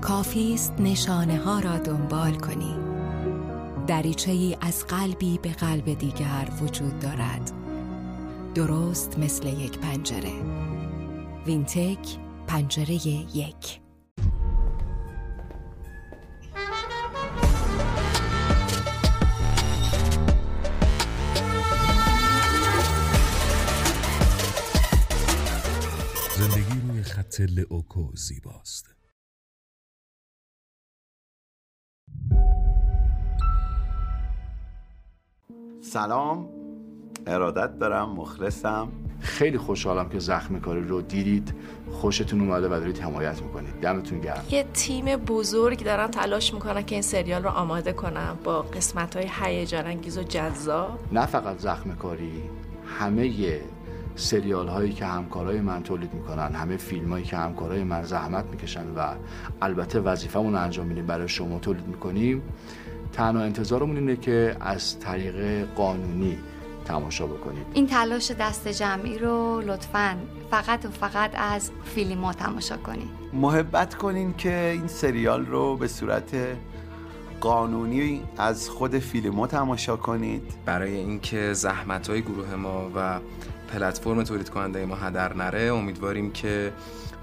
کافیست نشانه ها را دنبال کنی. دریچه‌ای از قلبی به قلب دیگر وجود دارد، درست مثل یک پنجره. وینتک، پنجره یک. زندگی روی خط لئوکو زیباست. سلام، ارادت دارم، مخلصم. خیلی خوشحالم که زخم کاری رو دیدید، خوشتون اومده و دارید حمایت میکنید. دمتون گرم. یه تیم بزرگ دارن تلاش میکنن که این سریال رو آماده کنن با قسمت‌های هیجان انگیز و جذاب. نه فقط زخم کاری، همه سریال هایی که همکارای من تولید میکنن، همه فیلم هایی که همکارای من زحمت میکشن و البته وظیفمون رو انجام میدیم، برای شما تولید میکنیم. تنها انتظارمون اینه که از طریق قانونی تماشا بکنید. این تلاش دست جمعی رو لطفاً فقط و فقط از فیلیمو تماشا کنید. محبت کنین که این سریال رو به صورت قانونی از خود فیلیمو تماشا کنید، برای اینکه زحمت‌های گروه ما و پلتفرم تولید کننده ما هدر نره. امیدواریم که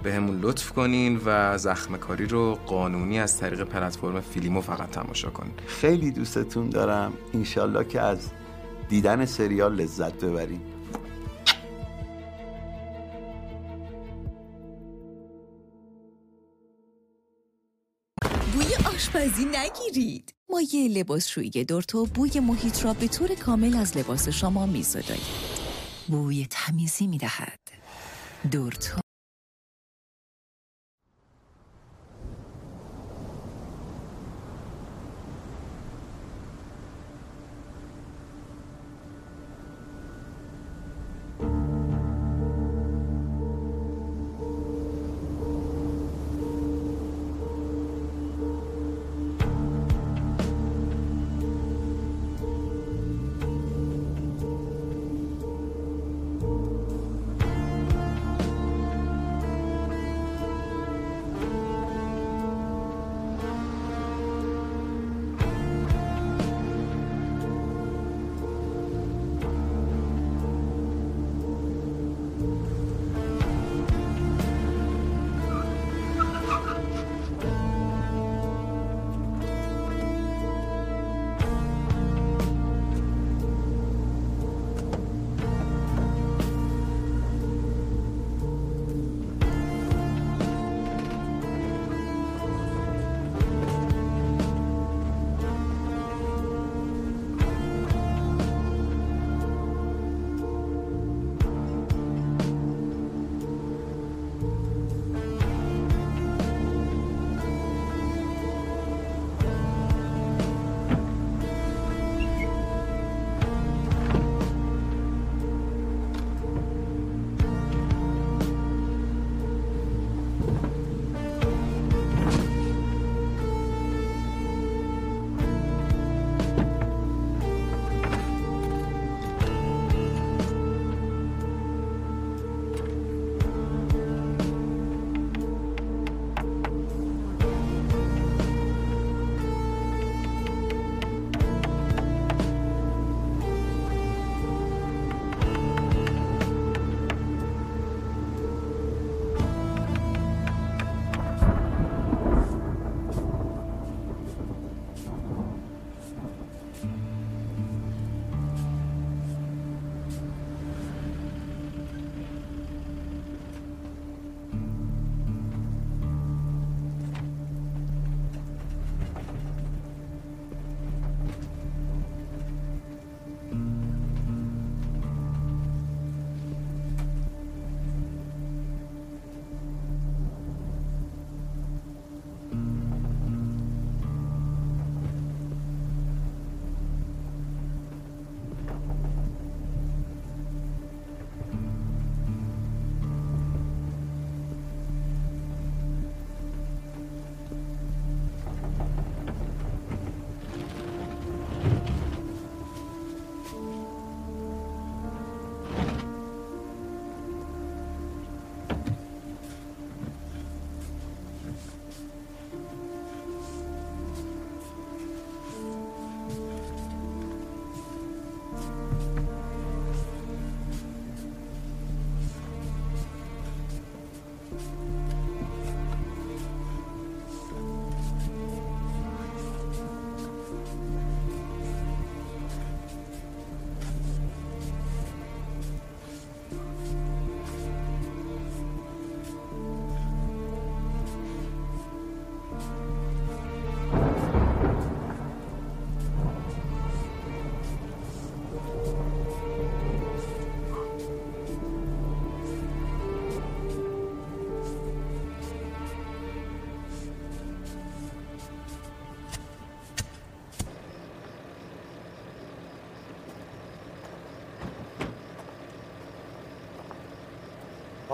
بهمون لطف کنین و زخم کاری رو قانونی از طریق پلتفرم فیلیمو فقط تماشا کنین. خیلی دوستتون دارم، انشالله که از دیدن سریال لذت ببرین. بوی آشپزی نگیرید. مایع لباسشویی دورتو بوی محیط را به طور کامل از لباس شما می‌زداید. بوی تمیزی می‌دهد. دورتو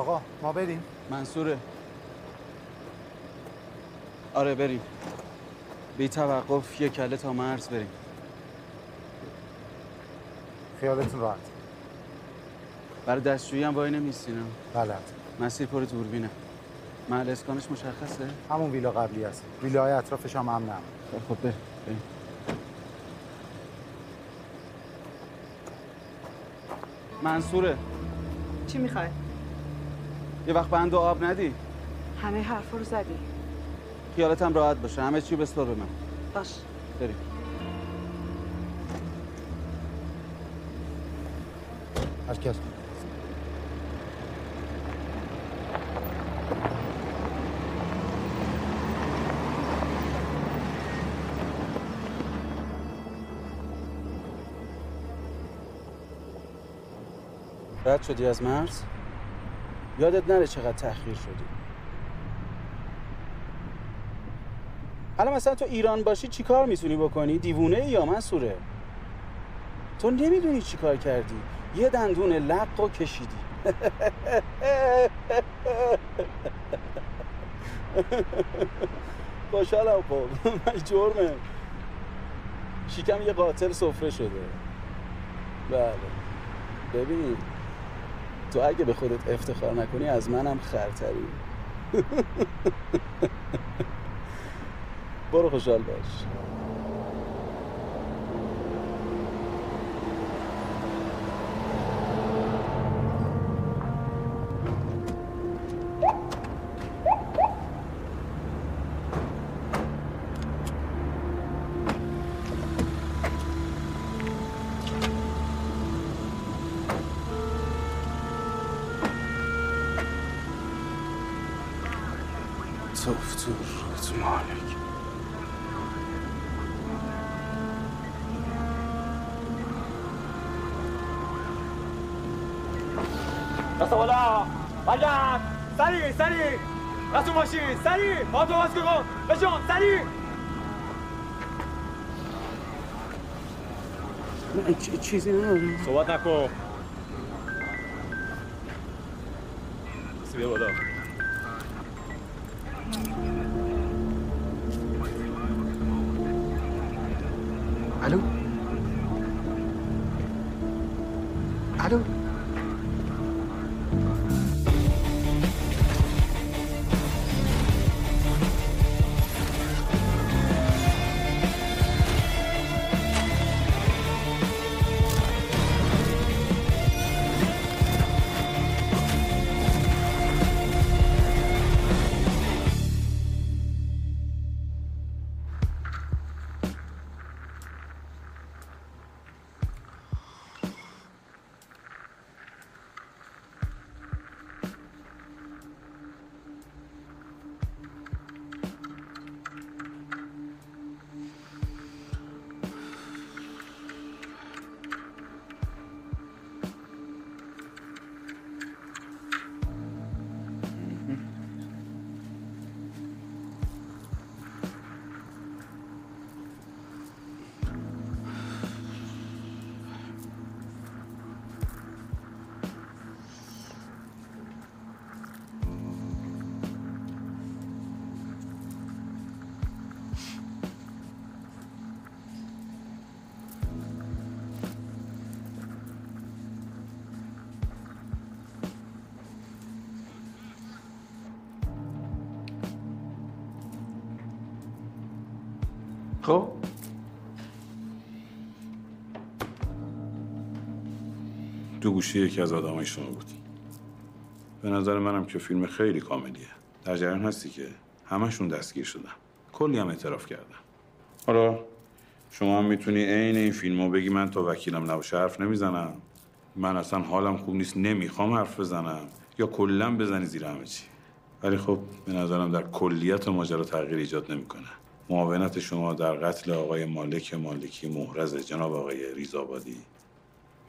آقا ما بریم؟ منصوره. آره بریم. بی توقف یک کله تا مرز بریم. خیالتون راحت. برای دستجویی هم وای نمی‌ایستینم. غلط. مسیر پر دوربینه. محل اسکانش مشخصه؟ همون ویلا قبلی است. ویلاهای اطرافش هم امنه. خب بریم. منصوره. چی میخوای؟ یه وقت بند و آب ندی؟ همه حرفا رو زدی. خیالت هم راحت باشه. همه چی بسپار به من. باش. بریم. هرکس. رد شدی از مرز؟ یادت نره چقدر تأخیر شدی. الان مثلا تو ایران باشی چی کار میتونی بکنی؟ دیوونه یا منصوره؟ تو نمیدونی چی کار کردی. یه دندون لقو کشیدی. خوشحالم خب. من جرمه. شکم یه قاتل سفره شده. بله. ببین. تو اگه به خودت افتخار نکنی از منم خرتری. برو خوشحال باش. توفتور تو مالک دست بالا بلند سریع دست ماشین سریع پاتو باز کن بشون سریع چیزی ندارم صحبت نکن بسی بیا بالا الو خب تو گوشی یکی از آدمای شما بود. به نظر منم که فیلم خیلی کاملیه. در جریان هستی که همشون دستگیر شدن. کلی هم اعتراف کردن. حالا شما هم میتونی عین این فیلمو بگی من تا وکیلم نباشه حرف نمیزنم. من اصلا حالم خوب نیست نمیخوام حرف بزنم یا کلا بزنی زیر همه چی. ولی خب به نظرم در کلیت ماجرا تغییر ایجاد نمیکنه. معاونت شما در قتل آقای مالک مالکی محرز جناب آقای ریزآبادی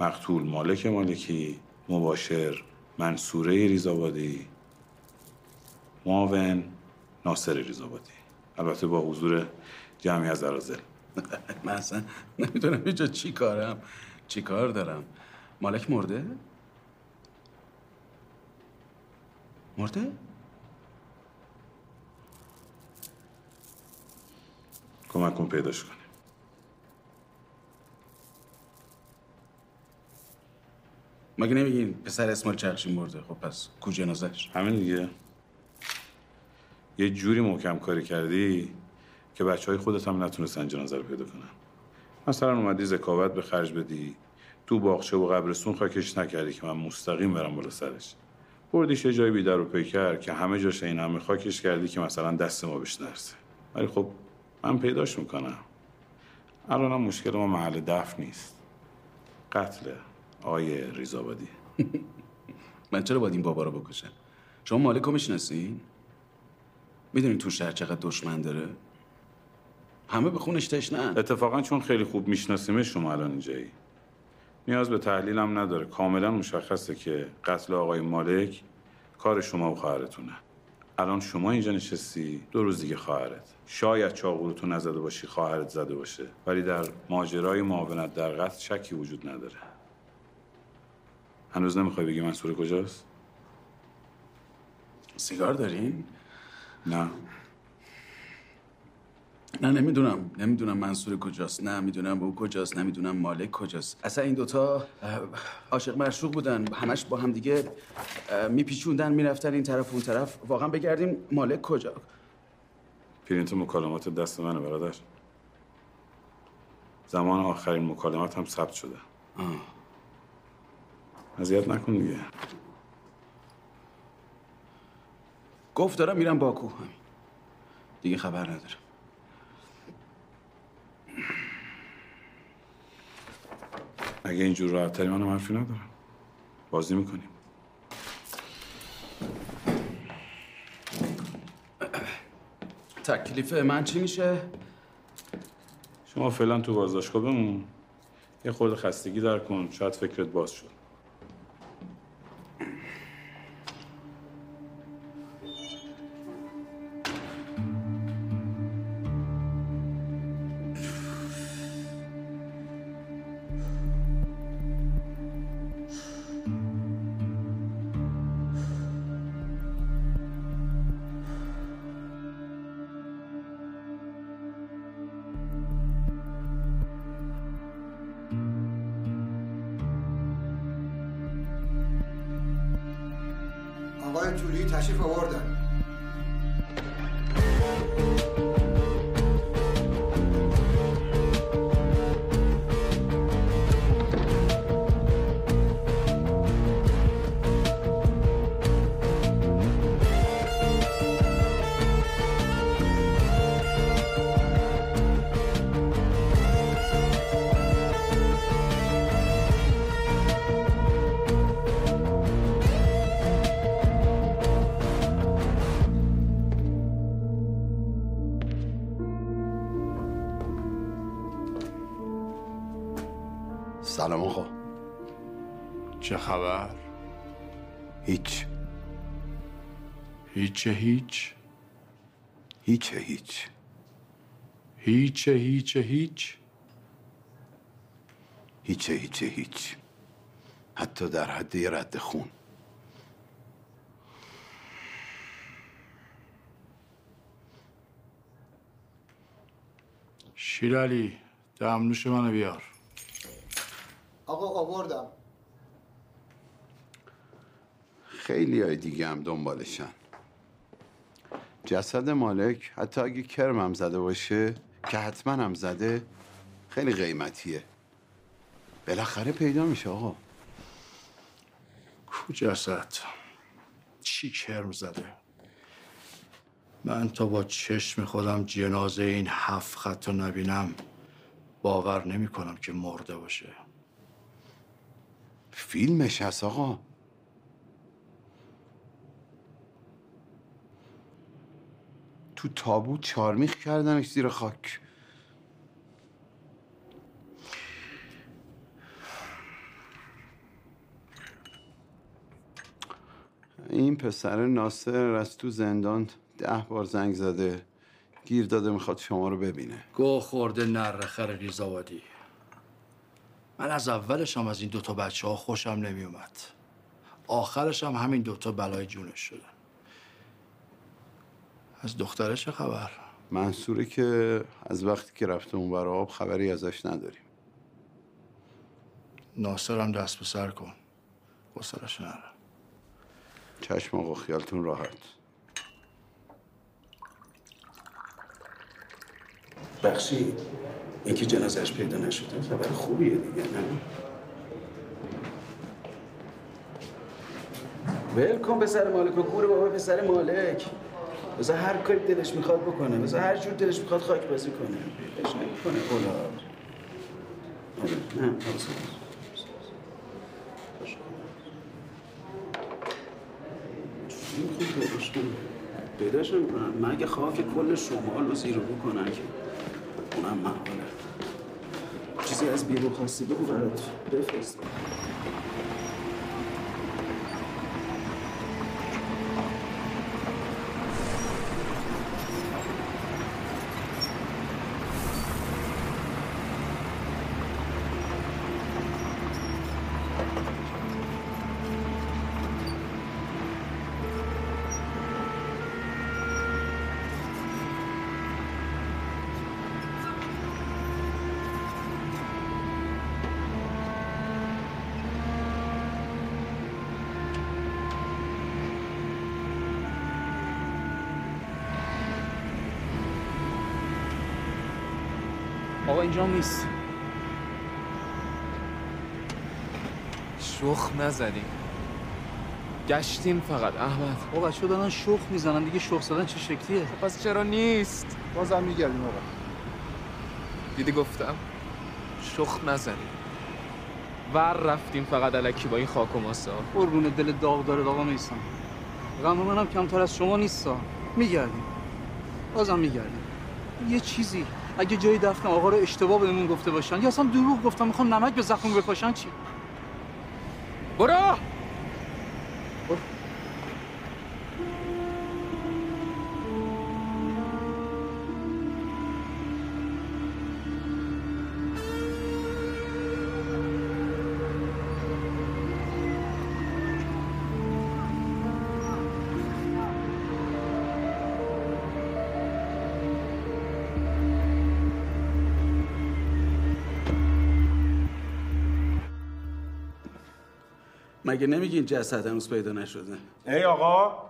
مقتول مالک مالکی مباشر منصوره ریزآبادی معاون ناصر ریزآبادی البته با حضور جمعی از عرازل من اصلا نمیدونم اینجا چی کار دارم مالک مرده؟ مرده؟ کمک کن پیداش کنه. مگه نمیگین پسر اسمال چرخشی مرده؟ خب پس کو جنازه‌اش؟ همین دیگه. یه جوری محکم کاری کردی که بچهای خودت هم نتونستن جنازه رو پیدا کنن. مثلا اومدی ذکاوت به خرج بدی، تو باغچه و قبرستون خاکش نکردی که من مستقیم برم بالا سرش. بردیش یه جای بی‌در و پیکر که همه جاش این همه خاکش کردی که مثلا دست ما بهش نرسه. ولی خب من پیداش میکنم. الانم مشکل ما محل دفن نیست. قتله آقای ریزآبادی. من چرا باید این بابا رو بکشم؟ شما مالک رو میشناسین؟ میدونین تو شهر چقدر دشمن داره؟ همه به خونش تشنن. اتفاقا چون خیلی خوب میشناسیمه شما الان اینجایی. نیاز به تحلیل هم نداره. کاملا مشخصه که قتل آقای مالک کار شما و خواهرتونه. الان شما اینجا نشستی، 2 روز دیگه خواهرت. شاید چاقورتو نزده باشی، خواهرت زده باشه. ولی در ماجرای معاونت در قتل شکی وجود نداره. هنوز نمیخوای بگی منصوره کجاست؟ سیگار دارین؟ نه نمیدونم منصوره کجاست، نمیدونم او کجاست، نمیدونم مالک کجاست. اصلا این دوتا عاشق معشوق بودن، همش با هم دیگه میپیچوندن، میرفتن این طرف اون طرف. واقعا بگردیم مالک کجا؟ پرینت مکالمات دست منه برادر. زمان آخرین مکالمات هم ثبت شده. اذیت نکن دیگه. گفت دارم میرم باکو، همین دیگه، خبر ندارم. اگه اینجور راحت‌تری منم حرفی ندارم. بازی میکنیم. تکلیف من چی میشه؟ شما فعلا تو بازداشتگاه بمون، یه خورده خستگی در کن، شاید فکرت باز شد. طلوعی تشریف آوردن. سلام آقا. چه خبر؟ هیچ. حتی در حد یه رد خون. شیرالی دمنوش منو بیار. آقا آوردم. خیلی های دیگه هم دنبالشن. جسد مالک حتی اگه کرم هم زده باشه، که حتما هم زده، خیلی قیمتیه. بالاخره پیدا میشه آقا. کو جسد؟ چی کرم زده؟ من تا با چشم خودم جنازه این 7 خط رو نبینم باور نمی کنم که مرده باشه. فیلمش هست آقا. تو تابوت چارمیخ کردنش زیر خاک. این پسر ناصر از تو زندان 10 بار زنگ زده، گیر داده میخواد شما رو ببینه. گوه خورده نره خر ریزآبادی. من از اولش هم از این 2 تا بچه ها خوشم نمی اومد. آخرش هم همین 2 تا بلای جونش شدن. از دختره چه خبر؟ منصوره که از وقتی که رفته اون برای آب خبری ازش نداریم. ناصر هم دست به سر کن، گسترش نره. چشم آقا، خیالتون راحت. بخشی اینکه جنازش پیدا نشده خبر خوبیه دیگه، نه؟ ول کن پسر مالک و گور بابا پسر مالک. بذار هر کاری دلش میخواد بکنه، بذار هر جور دلش میخواد خاک بازی کنه. پیداش نمیکنه اولاد. نه پیداش نمیکنن. من اگه خاک کل شمال رو زیر رو بکنن که اونم محاله. چیزی از بیرو خواستی بگو برات بفرست. آقا اینجا نیست. شخ نزدیم، گشتیم فقط احمد. آقا بچه‌ها دارن شخ میزنن دیگه، شخ زدن چه شکلیه؟ پس چرا نیست؟ بازم میگردیم آقا. دیدی گفتم شخ نزنیم. ور رفتیم فقط الکی با این خاک و ماسا. قربون دل داغ داره آقا میسم. غم منم کمتر از شما نیستا. میگردیم. بازم میگردیم. یه چیزی اگه جایی دفنم آقا رو اشتباه بهمون گفته باشن یا اصلا دروغ گفتم میخوام نمک به زخم بپاشن چی؟ برو! مگه نمیگی این جسد هنوز پیدا نشده؟ ای آقا،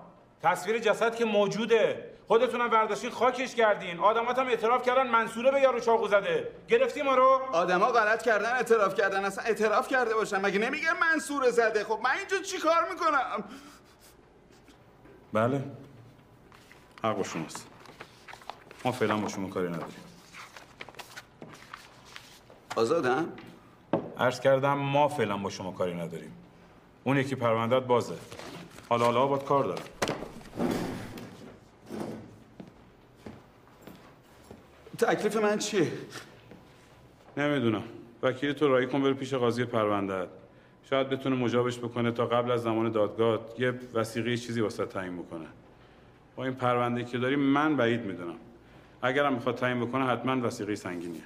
تصویر جسد که موجوده، خودتونم برداشتین خاکش کردین. آدمات هم اعتراف کردن منصوره به یارو چاقو زده. گرفتیم ما رو؟ آدما غلط کردن اعتراف کردن، اصلا اعتراف کرده باشن. مگه نمیگه منصوره زده؟ خب من اینجا چیکار میکنم؟ بله، حق شماست. ما فعلا با شما کاری نداریم. آزادم؟ عرض کردم ما فعلا با شما کاری نداریم. اون یکی پرونده‌ات بازه. حالا باید کار دارم. تکلیف من چیه؟ نمیدونم. وکیل تو رای کن بره پیش قاضی پرونده‌ات. شاید بتونه مجابش بکنه تا قبل از زمان دادگاه یه وثیقه چیزی واسه تعیین بکنه. با این پرونده که داریم من بعید میدونم. اگرم میخواد تعیین بکنه حتما وثیقه سنگینیه.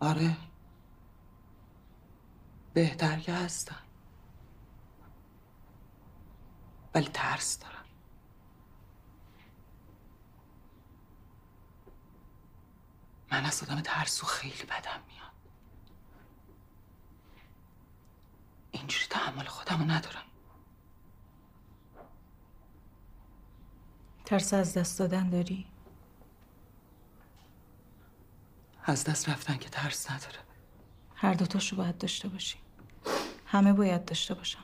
آره، بهتر که هستن. ولی ترس دارم. من از آدم ترسو خیلی بدم میاد. اینجوری تحمل خودمو ندارم. ترس از دست دادن داری؟ از دست رفتن که ترس نداره. هر دوتاشو باید داشته باشی. همه باید داشته باشم.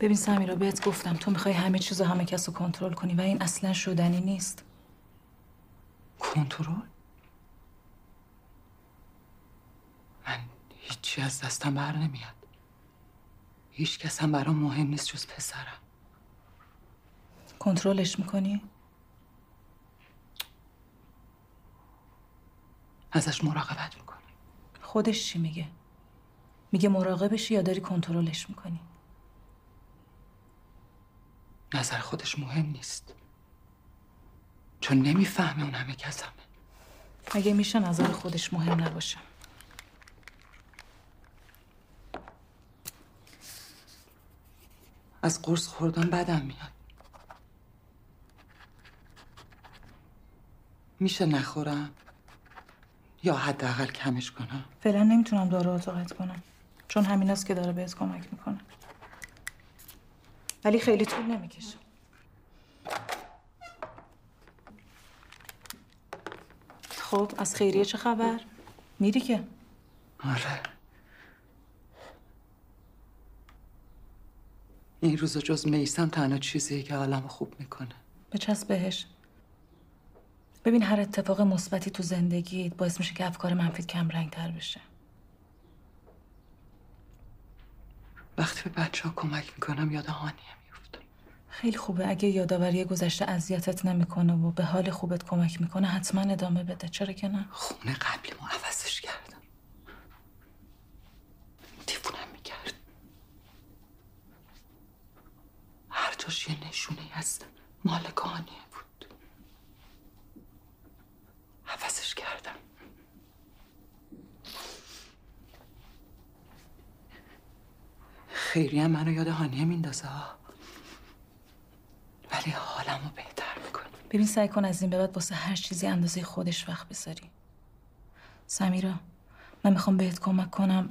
ببین سمیرا، بهت گفتم تو میخوای همه چیز و همه کس رو کنترل کنی و این اصلا شدنی نیست. کنترل؟ من هیچی از دستم بر نمیاد. هیچ کس هم برام مهم نیست جز پسرم. کنترلش میکنی؟ ازش مراقبت میکنی. خودش چی میگه؟ میگه مراقبشی یا داری کنترلش میکنی؟ نظر خودش مهم نیست. چون نمیفهمه اون همه کسمه. اگه میشه نظر خودش مهم نباشه. از قرص خوردن بدم میاد. میشه نخورم یا حداقل کمش کنم؟ فعلا نمیتونم داروهاتو قطع کنم چون همین است که داره بهت کمک میکنه. ولی خیلی طول نمیکشه. خب از خیریه چه خبر؟ میری که؟ آره. این روزا جز میسم تنها چیزیه که حالمو خوب میکنه. بچسب بهش. ببین هر اتفاق مثبتی تو زندگیت باعث میشه که افکار منفیت کم رنگ تر بشه. وقتی به بچه ها کمک میکنم یاد هانیه میفتم. خیلی خوبه. اگه یادآوری گذشته اذیتت نمیکنه و به حال خوبت کمک میکنه حتما ادامه بده. چرا که نه؟ خونه قبلی ما عوضش کردم. دیوونم میکرد. هر جاش یه نشونه‌ای از مالک هانیه بود. عوضش کردم. خیریه هم منو یاد هانیه میندازه ها، ولی حالمو بهتر میکنه. ببین سعی کن از این به بعد واسه هر چیزی اندازه خودش وقت بذاری. سمیرا، من میخوام بهت کمک کنم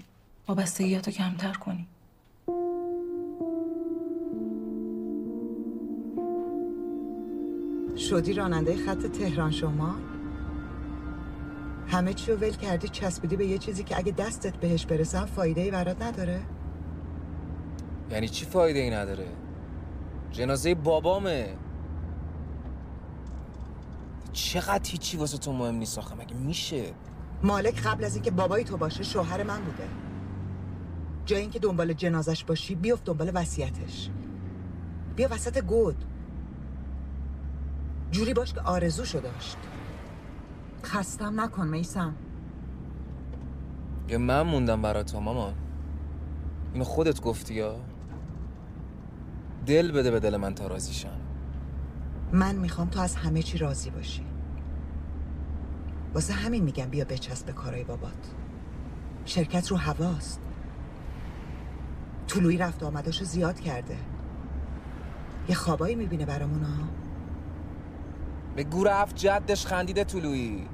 وابستگیاتو کمتر کنی. شدی راننده خط تهران شمال؟ همه چیو ول کردی چسبیدی به یه چیزی که اگه دستت بهش برسه فایده‌ای برات نداره؟ یعنی چی فایده ای نداره؟ جنازه بابامه. چقدر هیچی واسه تو مهم نیست آخه؟ مگه میشه؟ مالک قبل از اینکه بابای تو باشه شوهر من بوده. جای اینکه دنبال جنازش باشی بیفت دنبال وصیتش. بیا وسط گود. جوری باش که آرزوشو داشت. خستم نکن میسم. یه من موندم برای تو مامان. اینو خودت گفتی یا؟ دل بده به دل من تا راضی شم. من میخوام تو از همه چی راضی باشی. واسه همین میگم بیا بچسب به کارای بابات. شرکت رو هواست. طلوعی رفت آمداشو زیاد کرده. یه خوابایی میبینه برامونا. به گور هفت جدش خندیده طلوعی.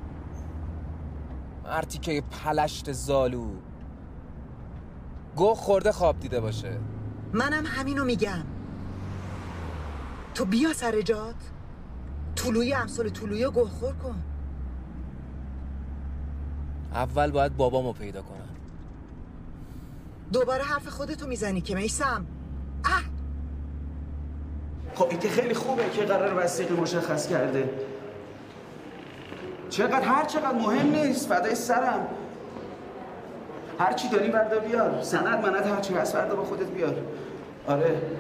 مرتیکه پلشت زالو. گو خورده خواب دیده باشه. منم همینو میگم. تو بیا سر جات. طلوعی امثال طلوعی رو گو خور کن. اول باید بابامو پیدا کنم. دوباره حرف خودتو میزنی که میسم. خب این که خیلی خوبه که قرار وثیقه مشخص کرده. هر چقدر مهم نیست. فدای سرم. هر چی داری بردا بیار. سند منت هر چی هست بردا با خودت بیار. آره.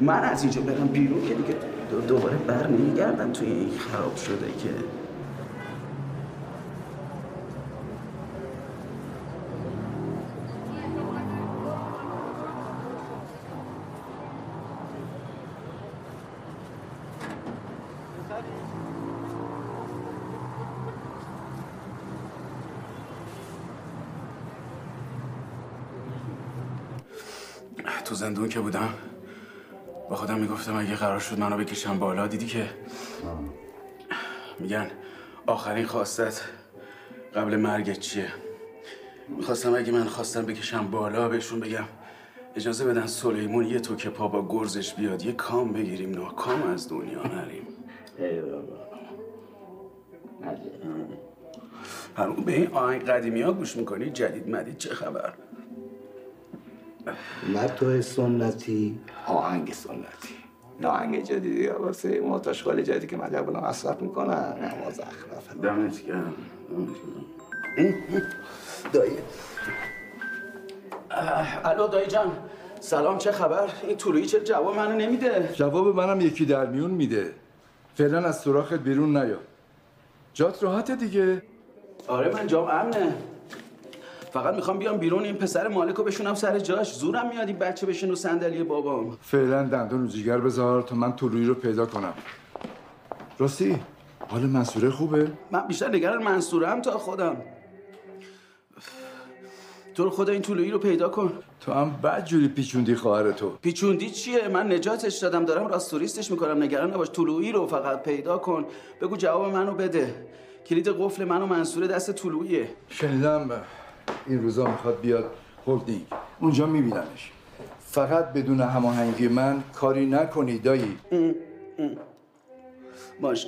من از اینجا برم بیرون که دیگه دوباره بر نمیگردم توی این خراب شده که. تو زندون که بودم با خودم میگفتم اگه قرار شد منو بکشم بالا، دیدی که میگن آخرین خواستت قبل مرگت چیه؟ میخواستم اگه من خواستم بکشم بالا بهشون بگم اجازه بدن سلیمون یه توکه پا با گرزش بیاد یه کام بگیریم، ناکام از دنیا نریم. ای بابا هرون به این آهنگ قدیمی ها گوش میکنی، جدید مدید چه خبر؟ نه تو سنتی، آهنگ سنتی، نه آهنگ جدیدی ها واسه معتاشقال جدیدی که مدر بلا مصرف میکنن نماز اخرافه. دمت گرم دایی. الو دایی جان، سلام، چه خبر؟ این طلوعی چه جواب منو نمیده؟ جواب منم یکی در میون میده. فعلا از سوراخت بیرون نیا، جات راحته دیگه. آره من جام امنه، فقط میخوام بیام بیرون این پسر مالکو بشونم سر جاش، زورم میاد این بچه بشینه رو صندلی بابام. فعلا دندون رو جیگر بذار تا من طلوعی رو پیدا کنم. راستی حال منصوره خوبه؟ من بیشتر نگران منصورم تا خودم. تو رو خدا این طلوعی رو پیدا کن. تو هم بد جوری پیچوندی خواهر تو. پیچوندی چیه؟ من نجاتش دادم، دارم راستوریستش میکنم، نگران نباش. طلوعی رو فقط پیدا کن، بگو جواب منو بده. کلید قفل من و منصوره دست طلوعیه. شنیدم این روزا میخواد بیاد هولدینگ، اونجا میبینمش. فقط بدون هماهنگی من کاری نکنی دایی. باش.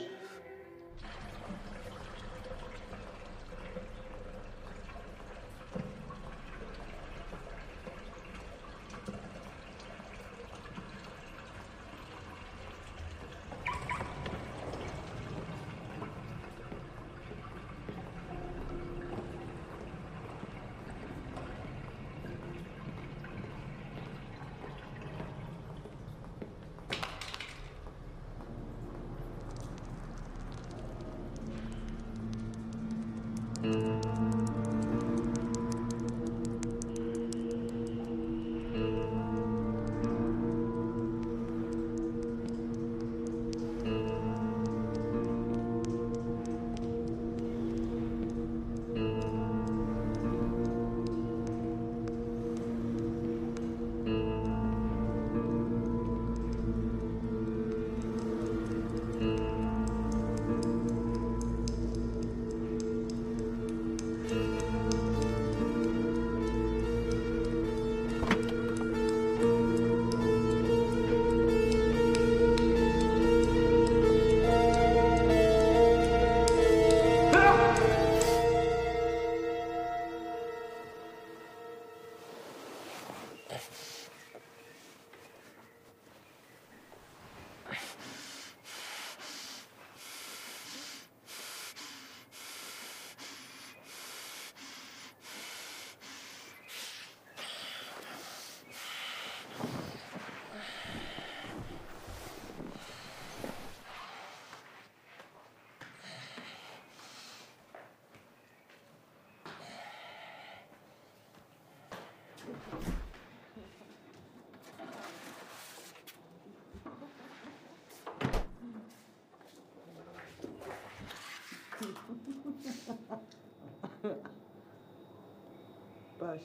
باش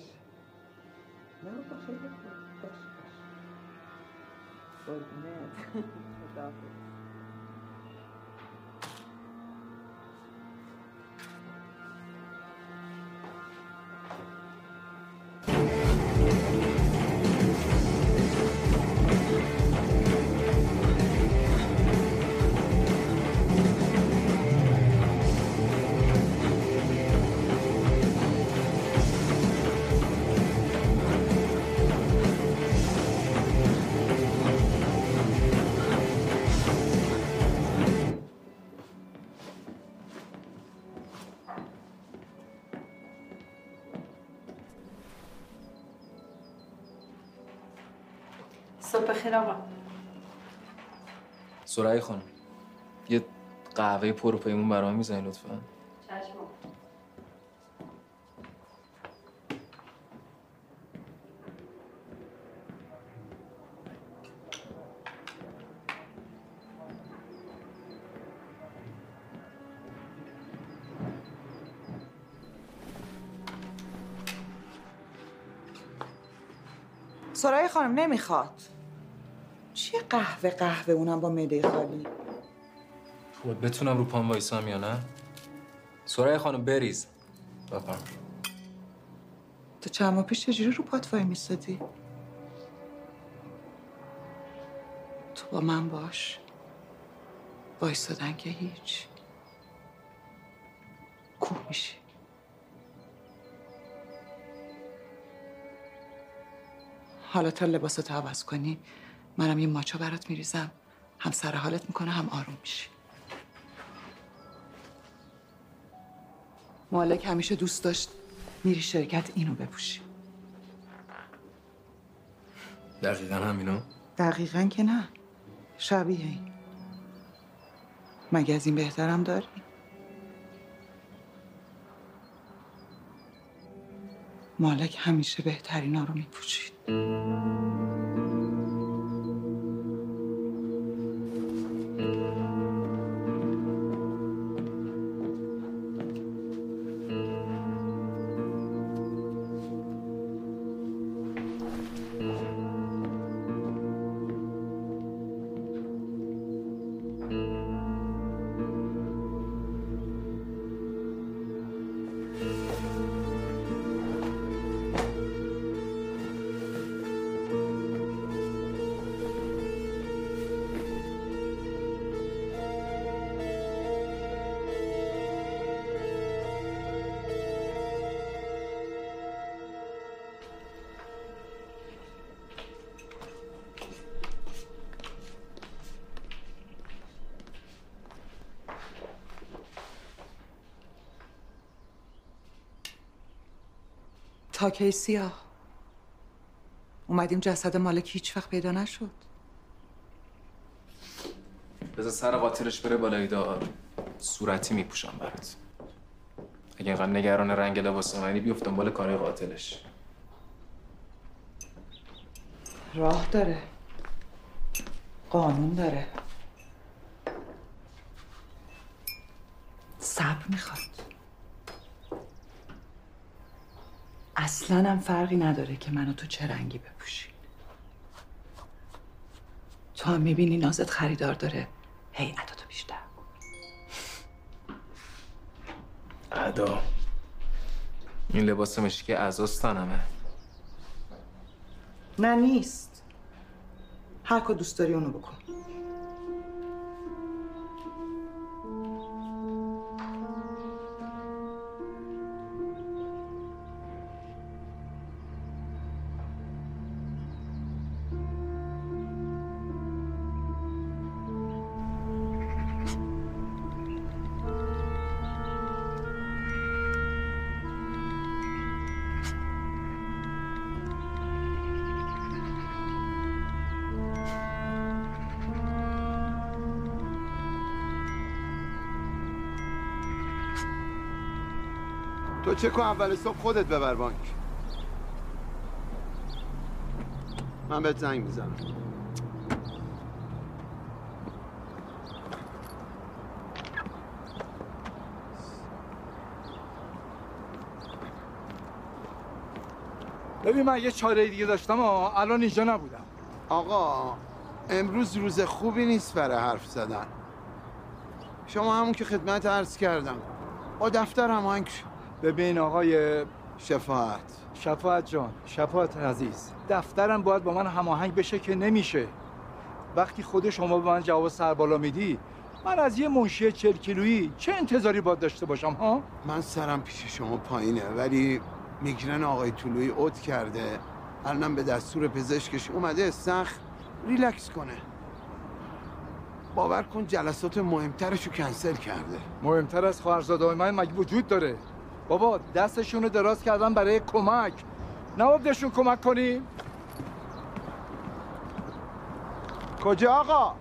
نه با خیلی باش باش باش نه صبح بخیر آقا. سرعی خانم یه قهوه پر و پیمون برام میزنی لطفا؟ چشم. چه قهوه اونم با معده خالی. خود بتونم رو پام وایسم یا نه؟ سورای خانم بریز. بفرمایید. تو چند ماه پیش چجوری رو پات وای میستادی؟ تو با من باش. وایستادن که هیچ. کوه میشی. حالا تا لباساتو عوض کنی منم یه ماچا برات میریزم، هم سر حالت میکنه هم آروم میشی. مالک همیشه دوست داشت میری شرکت اینو بپوشی. دقیقاً همینو؟ دقیقاً که نه، شبیه این. مگه از این بهترم داری؟ مالک همیشه بهترینا رو میپوشید. تا کی سیاه؟ اومدیم جسد مالک هیچ وقت پیدا نشد. بذار سر قاتلش بره بالای دار، صورتی میپوشم برات. اگه اینقدر نگران رنگ لباس منی بیفتم بالا کارای قاتلش. راه داره، قانون داره، صبر میخواد. اصلاً هم فرقی نداره که منو تو چه رنگی بپوشین. تو هم میبینی نازت خریدار داره، هی ادا تو بیشتر. ادا این لباس مشکی عزاز تنمه. نه نیست، هر کار دوست داری اونو بکن. تو چکو اول صبح خودت ببر بانک. من بهت زنگ میزنم. ببین من یه چاره دیگه داشتم الان اینجا نبودم. آقا امروز روز خوبی نیست برای حرف زدن. شما همون که خدمت عرض کردم. با دفتر هماهنگ. ببین آقای شفاعت جان، شفاعت عزیز، دفترم باید با من هماهنگ بشه که نمیشه. وقتی خود شما به من جواب سربالا میدی، من از یه منشی 40 کیلویی چه انتظاری باید داشته باشم ها؟ من سرم پیش شما پایینه، ولی میگرن آقای طلوعی عود کرده. الانم به دستور پزشکش اومده استخر ریلکس کنه. باور کن جلسات مهمترشو کنسل کرده. مهمتر از خواهرزاده‌های من مگه وجود داره؟ بابا دستشون رو دراز کردن برای کمک، نباید بهشون کمک کنیم؟ کجا آقا؟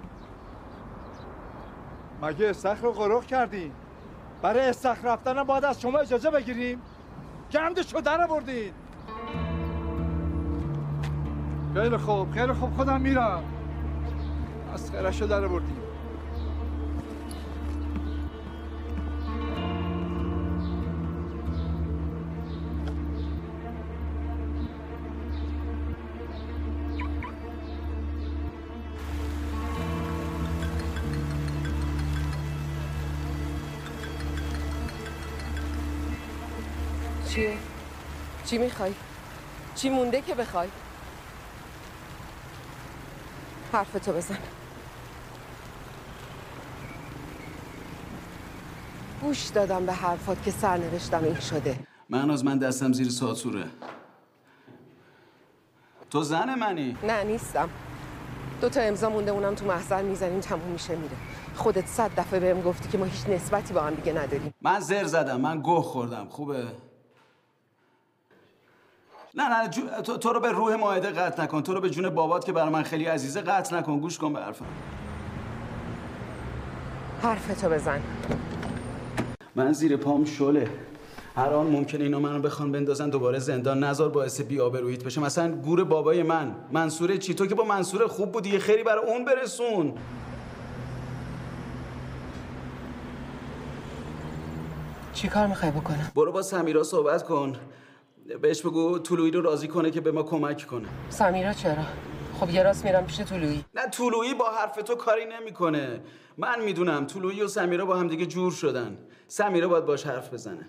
مگه استخر رو غرق کردیم؟ برای استخر رفتن باید از شما اجازه بگیریم؟ گندشو در آوردین. خیلی خوب خودم میرم. از خیرشو در آوردین. چیه؟ چی میخوای؟ چی مونده که بخوای؟ حرفتو بزن. گوش دادم به حرفات که سرنوشتم این شده. من دستم زیر ساتوره. تو زن منی؟ نه نیستم. 2 تا امضا مونده، اونم تو محضر میزنیم تموم میشه میره. خودت 100 دفعه بهم گفتی که ما هیچ نسبتی با هم دیگه نداریم. من زر زدم، من گوه خوردم. خوبه؟ نه تو رو به روح مائده قطع نکن، تو رو به جون بابات که برای من خیلی عزیزه قطع نکن. گوش کن به حرفم. حرفتو بزن. من زیر پام شله. هر آن ممکنه اینا منو بخوان بندازن دوباره زندان، نزار باعث بی‌آبروییت بشه. مثلا گور بابای من منصوره چی؟ تو که با منصوره خوب بودی، یه خیری برای اون برسون. چی کار میخوای بکنم؟ برو با سمیرا صحبت کن، بهش بگو طلوعی رو راضی کنه که به ما کمک کنه. سمیرا چرا؟ خب یه راست میرم پیش طلوعی. نه طلوعی با حرف تو کاری نمیکنه. من میدونم طلوعی و سمیرا با هم دیگه جور شدن. سمیرا باید باش حرف بزنه.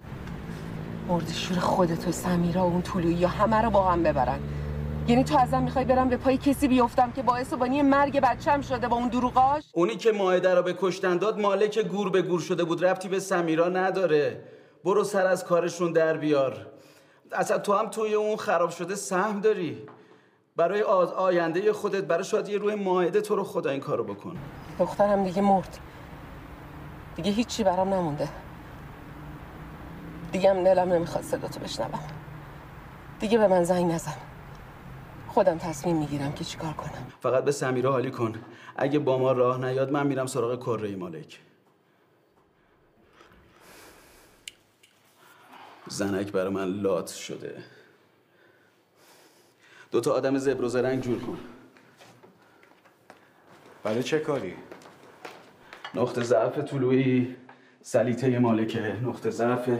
مرد شور خودت و سمیرا و اون طلوعی یا همه رو با هم ببرن. یعنی تو ازم میخوای برم به پای کسی بیافتم که باعث و بانی مرگ بچه‌م شده با اون دروغاش؟ اونی که مائده رو به کشتن داد مالک گور به گور شده بود، ربطی به سمیرا نداره. برو سر از کارشون در بیار. اصلا تو هم توی اون خراب شده سهم داری. برای آینده خودت، برای شادی روح مائده، تو رو خدا این کارو بکن. دخترم دیگه مرد. دیگه هیچی برام نمونده. دیگه هم دلم نمیخواد صداتو بشنوم. دیگه به من زنگ نزن. خودم تصمیم میگیرم که چیکار کنم. فقط به سمیرا حالی کن. اگه با ما راه نیاد من میرم سراغ کره مالک. زنک برای من لات شده. 2 تا آدم زبر و زرنگ جور کن. برای چه کاری؟ نقطه ضعف طلوعی سلیطه مالکه، نقطه ضعف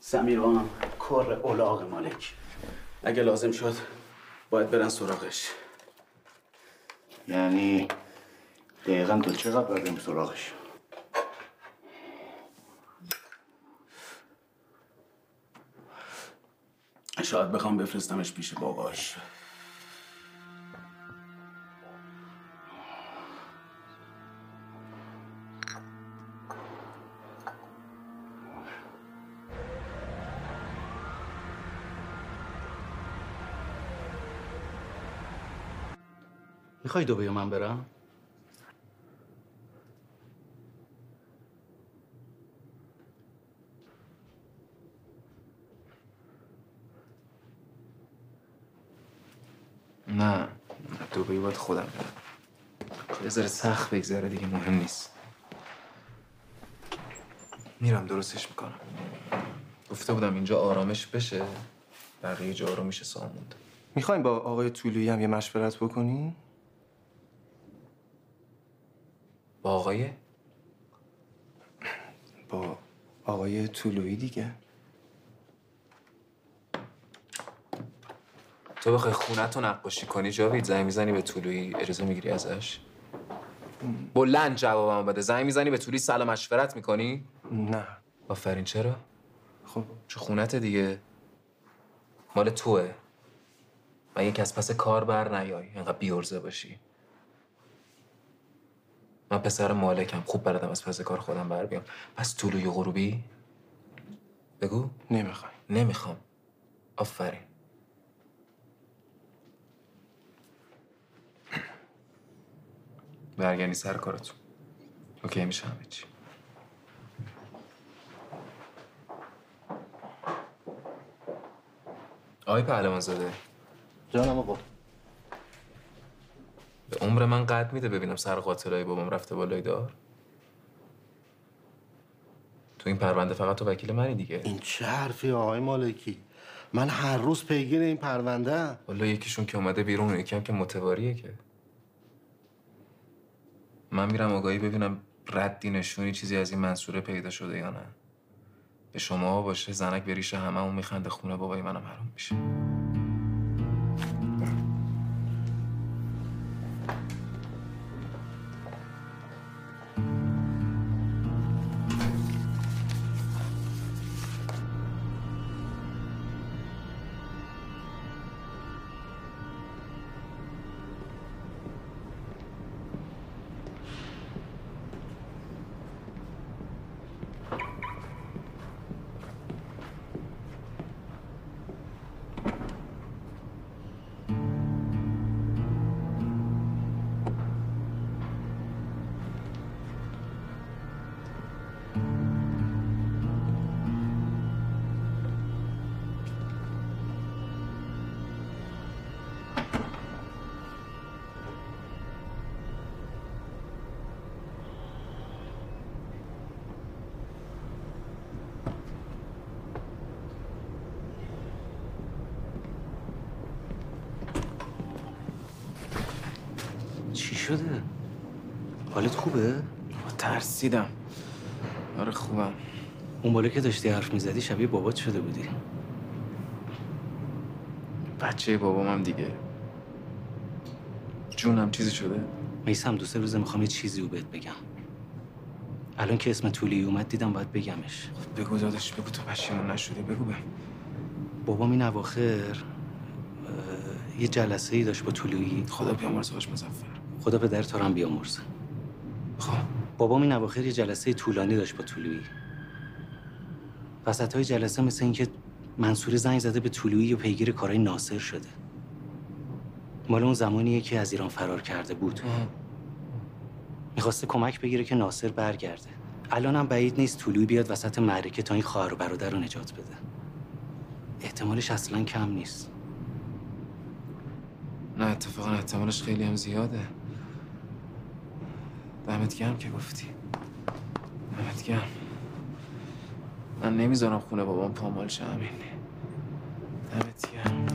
سمیرا هم کر الاغ مالک. اگه لازم شد باید برن سراغش. یعنی دقیقاً تو چرا باید بریم سراغش؟ شاید بخوام بفرستمش پیش باباش. میخوای دوبه من برم؟ نه دوبهی باید خودم برم. یه ذره سخت بگذره دیگه مهم نیست. میرم درستش میکنم. گفته بودم اینجا آرامش بشه، بقیه جا آرامش ساموند. میخوایم با آقای طلوعی هم یه مشورت بکنیم؟ با آقای طلوعی دیگه. تو بخوای خونتو نقاشی کنی جاوید، زنگ میزنی به طلوعی اجازه میگیری ازش؟ بلند جوابم بده. زنگ میزنی به طلوعی سلام مشورت میکنی؟ نه. آفرین. چرا؟ خب چون خونت دیگه، مال توه. مگه که از پس کار بر نیای اینقدر بیارزه باشی. من پسر مالکم، خوب بردم از پس کار خودم بر بیام. پس طلوعی غروبی؟ بگو. نمیخوام. آفرین. برگردی سر کارتون. اوکی میشه همه چی. آقای پهلوانزاده. جانم آقا. به عمر من قد میده ببینم سر قاتلای بابام رفته بالای دار؟ تو این پرونده فقط تو وکیل منی دیگه. این چه حرفی آقای مالکی؟ من هر روز پیگیر این پرونده ام. والا یکیشون که اومده بیرون و یکی هم که متواریه. که من میرم آگاهی ببینم ردی نشونی چیزی از این منصوره پیدا شده یا نه. به شما باشه زنک به ریش هممون میخنده، خونه بابای منم حروم میشه. شده؟ حالت خوبه؟ ترسیدم. آره خوبم. اون بالا که داشتی حرف میزدی شبیه بابات شده بودی. بچه بابامم دیگه. جونم چیزی شده؟ میسم 2-3 روزه میخوام یه چیزی رو بهت بگم. الان که اسم طلوعی اومد دیدم باید بگمش. بگو داداش، بگو تو پشیمون نشدی، بگو بهم. بابام این اواخر یه جلسه ای داشت با طلوعی. خدا بیامرزش مظفر. خدا پدر تو رو هم بیامرزه. خب بابام این اواخر یه جلسه طولانی داشت با طلوعی. وسطای جلسه مثل اینکه منصور زنگ زده به طلوعی و پیگیر کارهای ناصر شده. مال اون زمانیه که از ایران فرار کرده بود. میخواسته کمک بگیره که ناصر برگرده. الان هم بعید نیست طلوعی بیاد وسط معرکه تا این خواهر و برادر رو نجات بده. احتمالش اصلا کم نیست. نه اتفاقا احتمالش خیلی هم زیاده. دمت گرم که گفتی. دمت گرم. من نمیذارم خونه بابام پامال شه. همین. دمت گرم.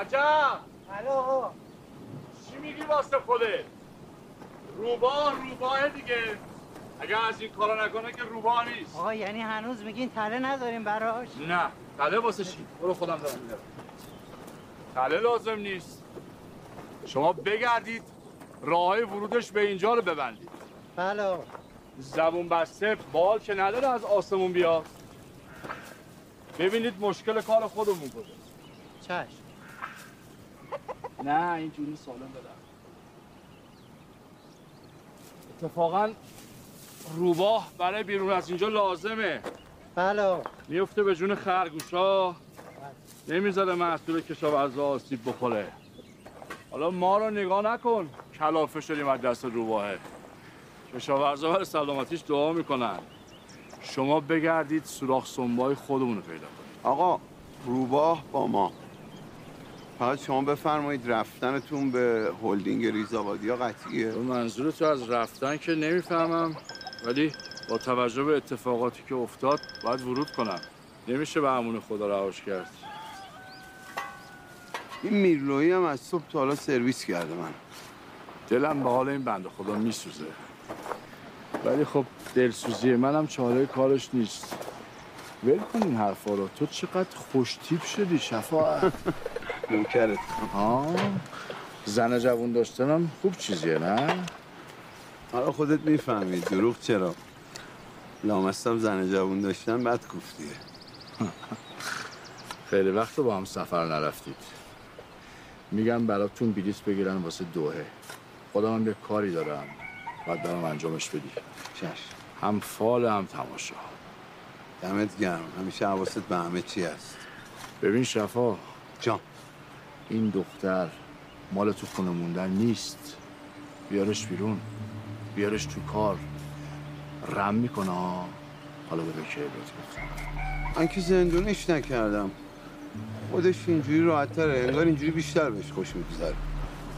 عجب! الو! چی میگی واسه خودت؟ روباه دیگه. اگه از این کارا نکنه که روباه نیست. آقا یعنی هنوز میگین تله نداریم براش؟ نه. تله واسه چی؟ برو خودم دارم میدارم. تله لازم نیست. شما بگردید راههای ورودش به اینجا رو ببندید. بله آقا. زبون بسته بال که نداره از آسمون بیاد. ببینید مشکل کار خودمون بوده. چشم. نه اینجوری سالم بدم. اتفاقا روباه برای بیرون از اینجا لازمه. بله. میفته به جون خرگوشا. نمیذاره محصول کشاورزا آسیب بخوره. حالا ما رو نگاه نکن. کلافه شدیم از دست روباهه. کشاورزا برای سلامتیش دعا میکنن. شما بگردید سوراخ سنبای خودمون رو پیدا کنید. آقا روباه با ما. فقط شما بفرمایید رفتنتون به هلدینگ ریزآبادی ها قطعیه. منظور تو از رفتن که نمیفهمم، ولی با توجه به اتفاقاتی که افتاد باید ورود کنم. نمیشه به امون خدا رهاش کرد. این میرلویی هم از صبح تا حالا سرویس کرده من. دلم به حال این بنده خدا میسوزه، ولی خب دلسوزی منم چاره کارش نیست. ول کن این حرفا رو. تو چقدر خوشتیپ شدی شفاعت. نوکرت. آه زن جوون داشتنم خوب چیزیه نه؟ حالا خودت میفهمی دروغ چرا. لامستم زن جوون داشتن بد کوفتیه. خیلی وقت با هم سفر نرفتید. میگم براتون بلیط بگیرن واسه دوحه. خودم هم یه کاری دارم باید برام انجامش بدی. چشم. هم فال هم تماشا. دمت گرم. همیشه حواست به همه چی هست. ببین شفا جان، این دختر مال تو خونه موندن نیست. بیارش بیرون، بیارش تو کار. رم میکنه ها. حالا بده که بهت. من که زندونش نکردم. خودش اینجوری راحت‌تره. انگار اینجوری بیشتر بهش خوش میگذره.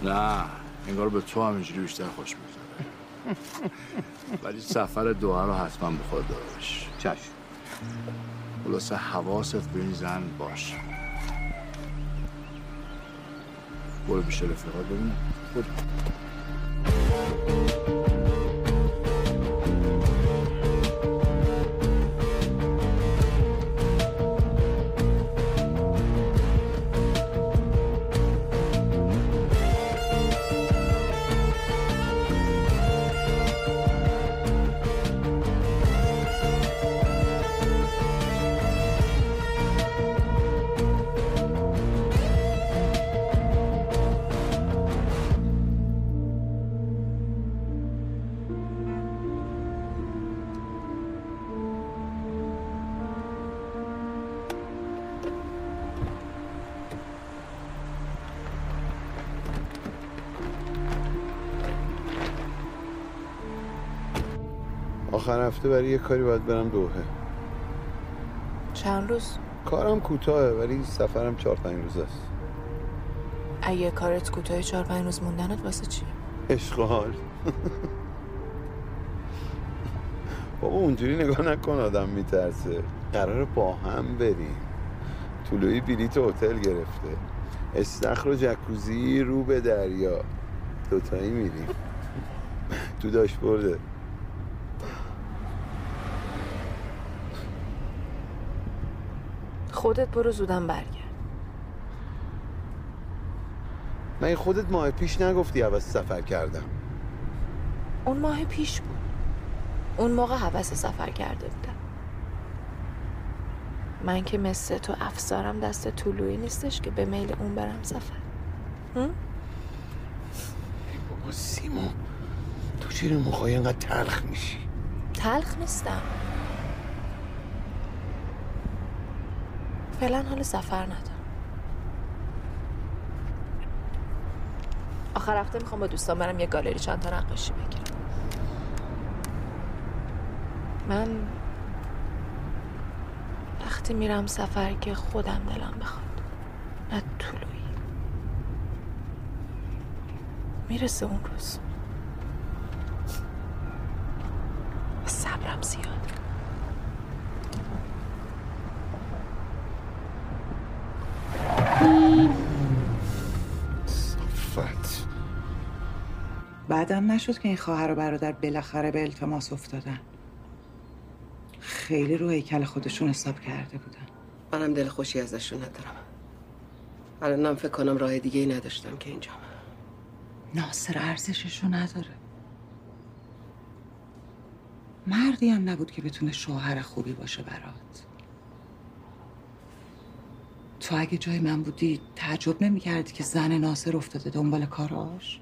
نه انگار به تو هم اینجوری بیشتر خوش میگذره. ولی سفر دوها رو حتما به خود دارش. چشم. خلاصه حواست به این زن باش. برو بیشه رفقات ببینم. برو. آخر هفته برای یه کاری باید برم دوحه. چند روز؟ کارم کوتاهه ولی سفرم 4-5 روز است. اگه کارت کوتاه 4-5 روز موندنت واسه چی؟ اشغال. بابا اونجوری نگاه نکن، آدم میترسه. قراره با هم بریم. طلوعی بلیت هتل گرفته، استخر و جکوزی رو به دریا، دوتایی میریم. تو داشبورده. خودت برو زودم برگرد. من خودت ماه پیش نگفتی حوث سفر کردم؟ اون ماه پیش بود، اون موقع حوث سفر کرده بودم. من که مثل تو افسارم دست طلوعی نیستش که به میل اون برم سفر. ای بابا سیمو، تو چرا مخوای اینقدر تلخ میشی؟ تلخ نیستم، فعلا حال سفر ندارم. آخر هفته میخوام با دوستان برم یه گالری چند تا نقاشی بگیرم. من وقتی میرم سفر که خودم دلم بخواد، نه طلوعی. میرسه اون روز، صبرم زیاد. صفت. بعدم نشد که این خواهر و برادر بالاخره به التماس افتادن. خیلی رو هیکل خودشون حساب کرده بودن. منم دل خوشی ازشون ندارم. الانم فکر کنم راه دیگه ای نداشتم که اینجام. ناصر ارزششو نداره. مردی هم نبود که بتونه شوهر خوبی باشه برات. تو اگه جای من بودی تعجب نمی کردی که زن ناصر افتاده دنبال کاراش؟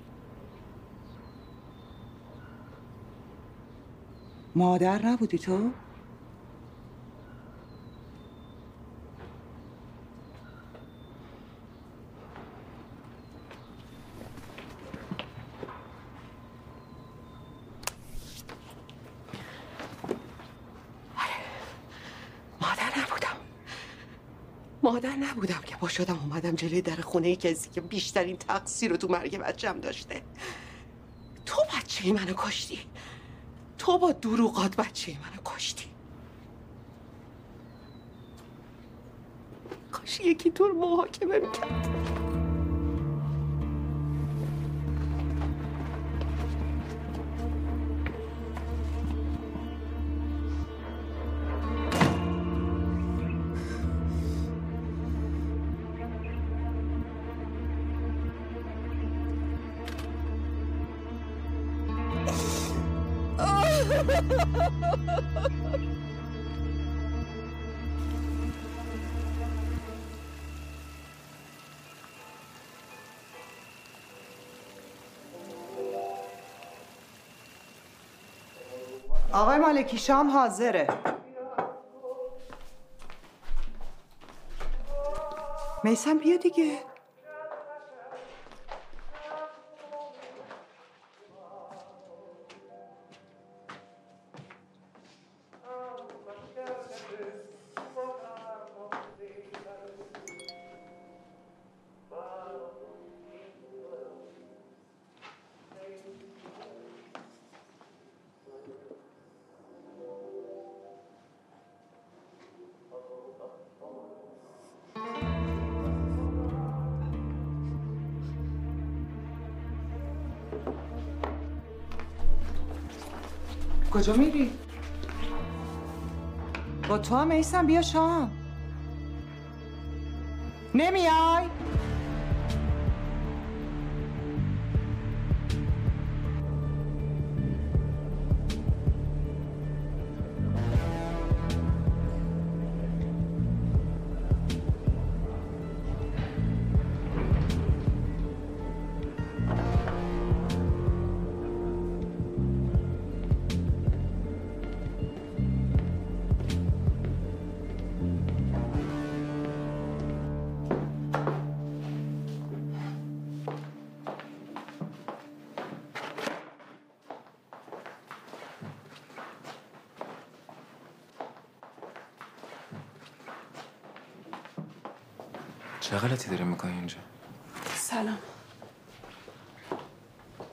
مادر نبودی تو؟ نبودم که با شدم اومدم جلوی در خونه کسی که بیشترین تقصیر رو تو مرگ بچه‌م داشته. تو بچه منو کشتی، تو با دروغات بچه منو کشتی. کاش یکی تو رو محاکمه می‌کرد. آقای مالکی شام حاضره. میسم بیا دیگه. کجا میری؟ با تو هم ایسم بیا شام. نمیای؟ چه غلطی داری میکنی اینجا؟ سلام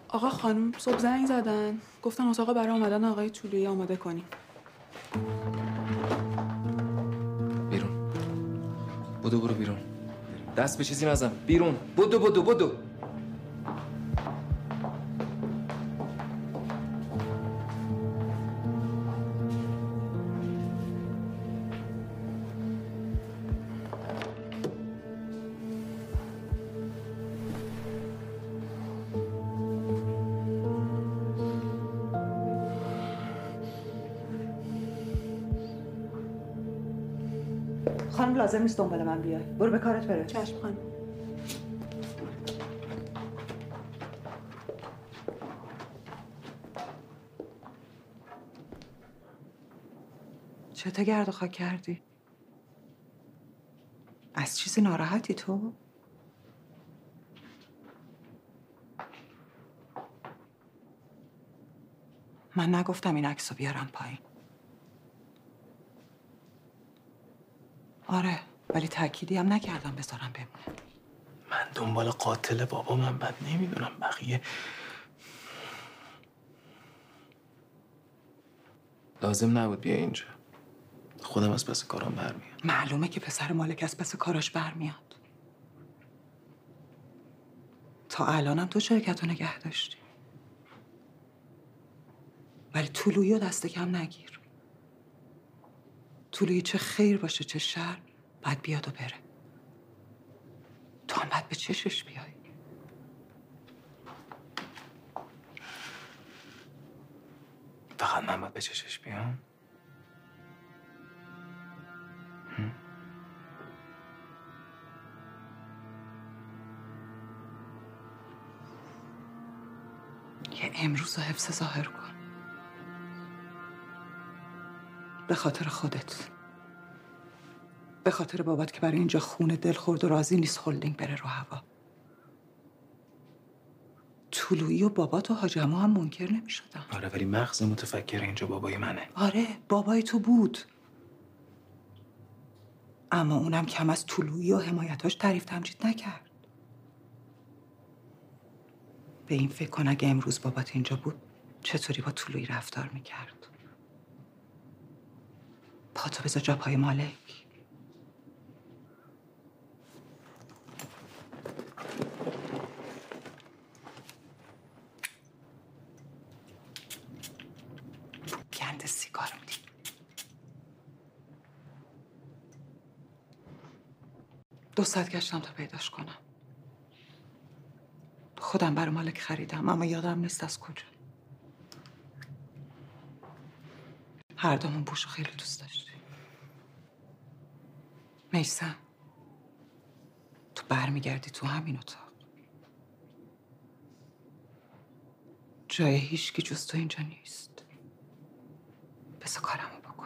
آقا خانم، صبح زنگ زدن گفتن اتاق برای آمدن آقای طلوعی آماده کنیم. بیرون برو بیرون، دست به چیزی نزن، بیرون بدو. خانم لازم نیست دنبال من بیای، برو به کارت برو. چشم خانم. چه تا گرد و خاک کردی؟ از چیزی ناراحتی تو؟ من نگفتم این عکسو بیارن پایین. آره، ولی تأکیدی هم نکردم بذارم بمونه. من دنبال قاتل بابامم، بد نمیدونم بقیه. لازم نبود بیا اینجا. خودم از پس کارم برمیاد. معلومه که پسر مالک از پس کاراش برمیاد. تا الانم تو شرکتو نگه داشتی. ولی طلوعی رو دست کم نگیر. طلوعی چه خیر باشه چه شر، باید بیاد و بره. تو هم باید به چشش بیای. فقط من باید به چشش بیام؟ یه امروز رو حفظ ظاهر کن. به خاطر خودت، به خاطر بابات که برای اینجا خونه دل خورد و راضی نیست هلدینگ بره رو هوا. طلوعی و بابات و حاجمو هم منکر نمی‌شدن. آره ولی مغز متفکر اینجا بابای منه. آره بابای تو بود، اما اونم کم از طلوعی و حمایتاش تعریف تمجید نکرد. به این فکر کن اگه امروز بابات اینجا بود چطوری با طلوعی رفتار میکرد. پاتو بذار جا پای مالک. گند سیگارم دی. دو ساعت گشتم تا پیداش کنم. خودم برای مالک خریدم اما یادم نیست از کجا. هر دومون بوشو خیلی دوست داشت. میسم تو برمیگردی تو همین اتاق. جای هیچ کی جز تو اینجا نیست. بس کارمو بکنم.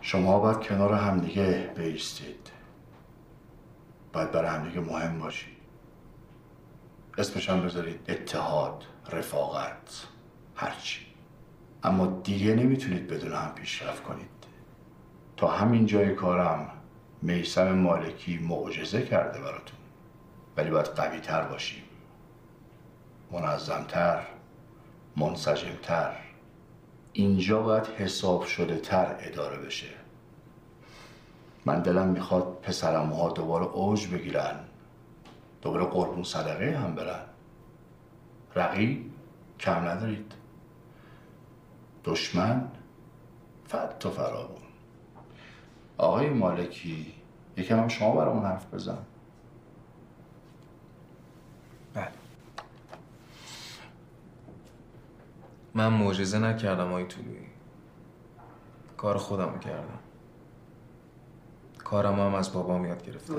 شما باید کنار همدیگه بایستید، باید برای همدیگه مهم باشید. اسمش هم بذارید اتحاد، رفاقت، هرچی، اما دیگه نمیتونید بدون هم پیشرفت کنید. تا همین جای کارم میثم مالکی معجزه کرده براتون، ولی باید قوی تر باشیم، منظم تر، منسجم تر. اینجا باید حساب شده تر اداره بشه. من دلم میخواد پسرموها دوباره اوج بگیرن، دوباره قربون صدقه هم برن. رقیب کم ندارید، دشمن فت و فراوون. آقای مالکی یکم هم شما برامون حرف بزن. بله من معجزه نکردم آقای طلوعی، کار خودم کردم. کارم هم از بابام یاد گرفتم.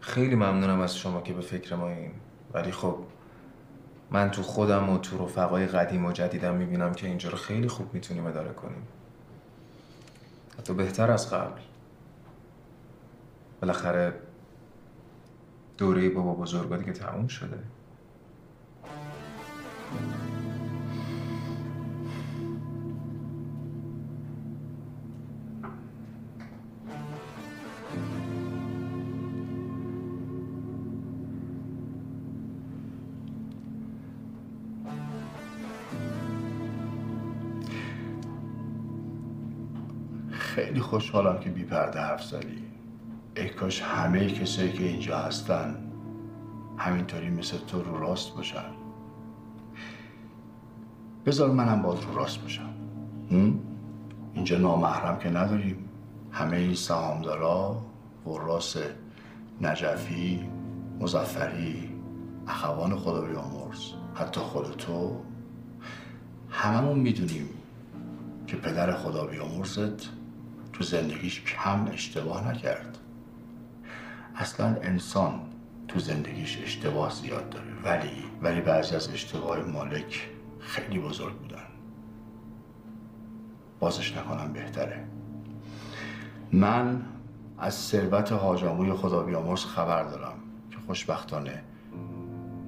خیلی ممنونم از شما که به فکر ما این، ولی خب من تو خودم و تو رفقای قدیم و جدیدم میبینم که اینجا رو خیلی خوب میتونیم اداره کنیم، حتی بهتر از قبل. بالاخره دوره بابا بزرگا دیگه تموم شده. خیلی خوشحالم که بی پرده حرف زدی. ای کاش همه کسایی که اینجا هستن همینطوری مثل تو رو راست باشن. بذار منم باید رو راست باشم. اینجا نامحرم که نداریم. همه این سهامدارا، وراث نجفی، مظفری، اخوان خدا بیامرز، حتی خود تو، هممون میدونیم که پدر خدا بیامرزت تو زندگیش کم اشتباه نکرد. اصلا انسان تو زندگیش اشتباه زیاد داره، ولی بعضی از اشتباه مالک خیلی بزرگ بودن. بازش نکنم بهتره. من از ثروت حاج عموی خدا بیامرز خبر دارم که خوشبختانه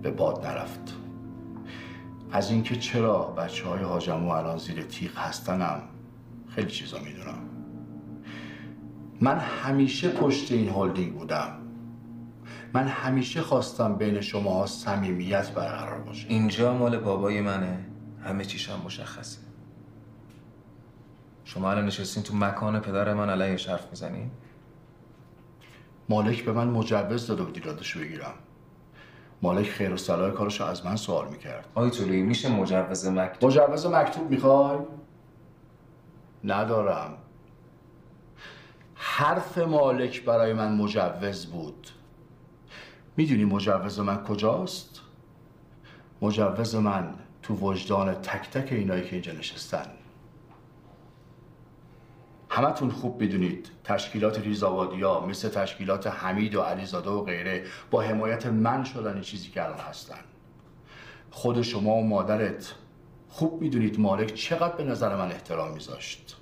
به باد نرفت. از اینکه چرا بچه‌های حاج عمو الان زیر تیغ هستنم خیلی چیزا میدونم. من همیشه پشت این هلدینگ بودم. من همیشه خواستم بین شماها صمیمیت برقرار باشه. اینجا مال بابای منه، همه چیشم مشخصه. شما الان نشستین تو مکان پدر من علیهش حرف میزنین؟ مالک به من مجوز داده بود ایرادشو بگیرم. مالک خیر و صلاح کارشو از من سوال میکرد. آقای طلوعی میشه مجوز مکتوب؟ مجوز مکتوب میخوای؟ ندارم. حرف مالک برای من مجوز بود. میدونی مجوز من کجاست؟ مجوز من تو وجدان تک تک اینایی که اینجا نشستن. همتون خوب میدونید تشکیلات ریزآبادی‌ها مثل تشکیلات حمید و علیزاده و غیره با حمایت من شدن این چیزی که الان هستن. خود شما و مادرت خوب میدونید مالک چقدر به نظر من احترام میذاشت.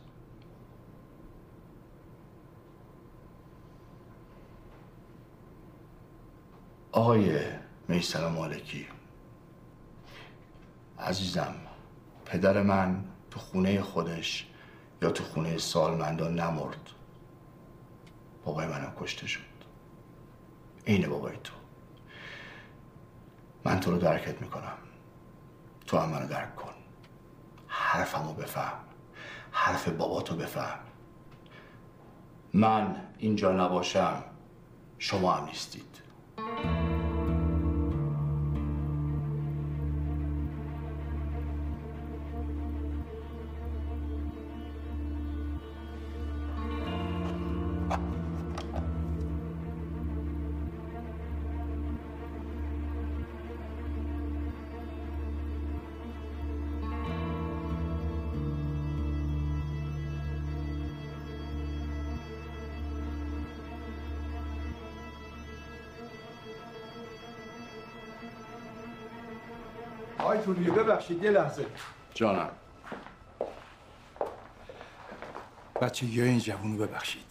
آقای میثم مالکی عزیزم، پدر من تو خونه خودش یا تو خونه سالمندان نمرد. بابای منم کشته شد، اینه بابای تو. من تو رو درکت میکنم، تو هم منو درک کن. حرفمو بفهم، حرف باباتو بفهم. من اینجا نباشم شما هم نیستید. آقای طلوعی ببخشید یه لحظه. جانم. بچه یا این جوونو ببخشید.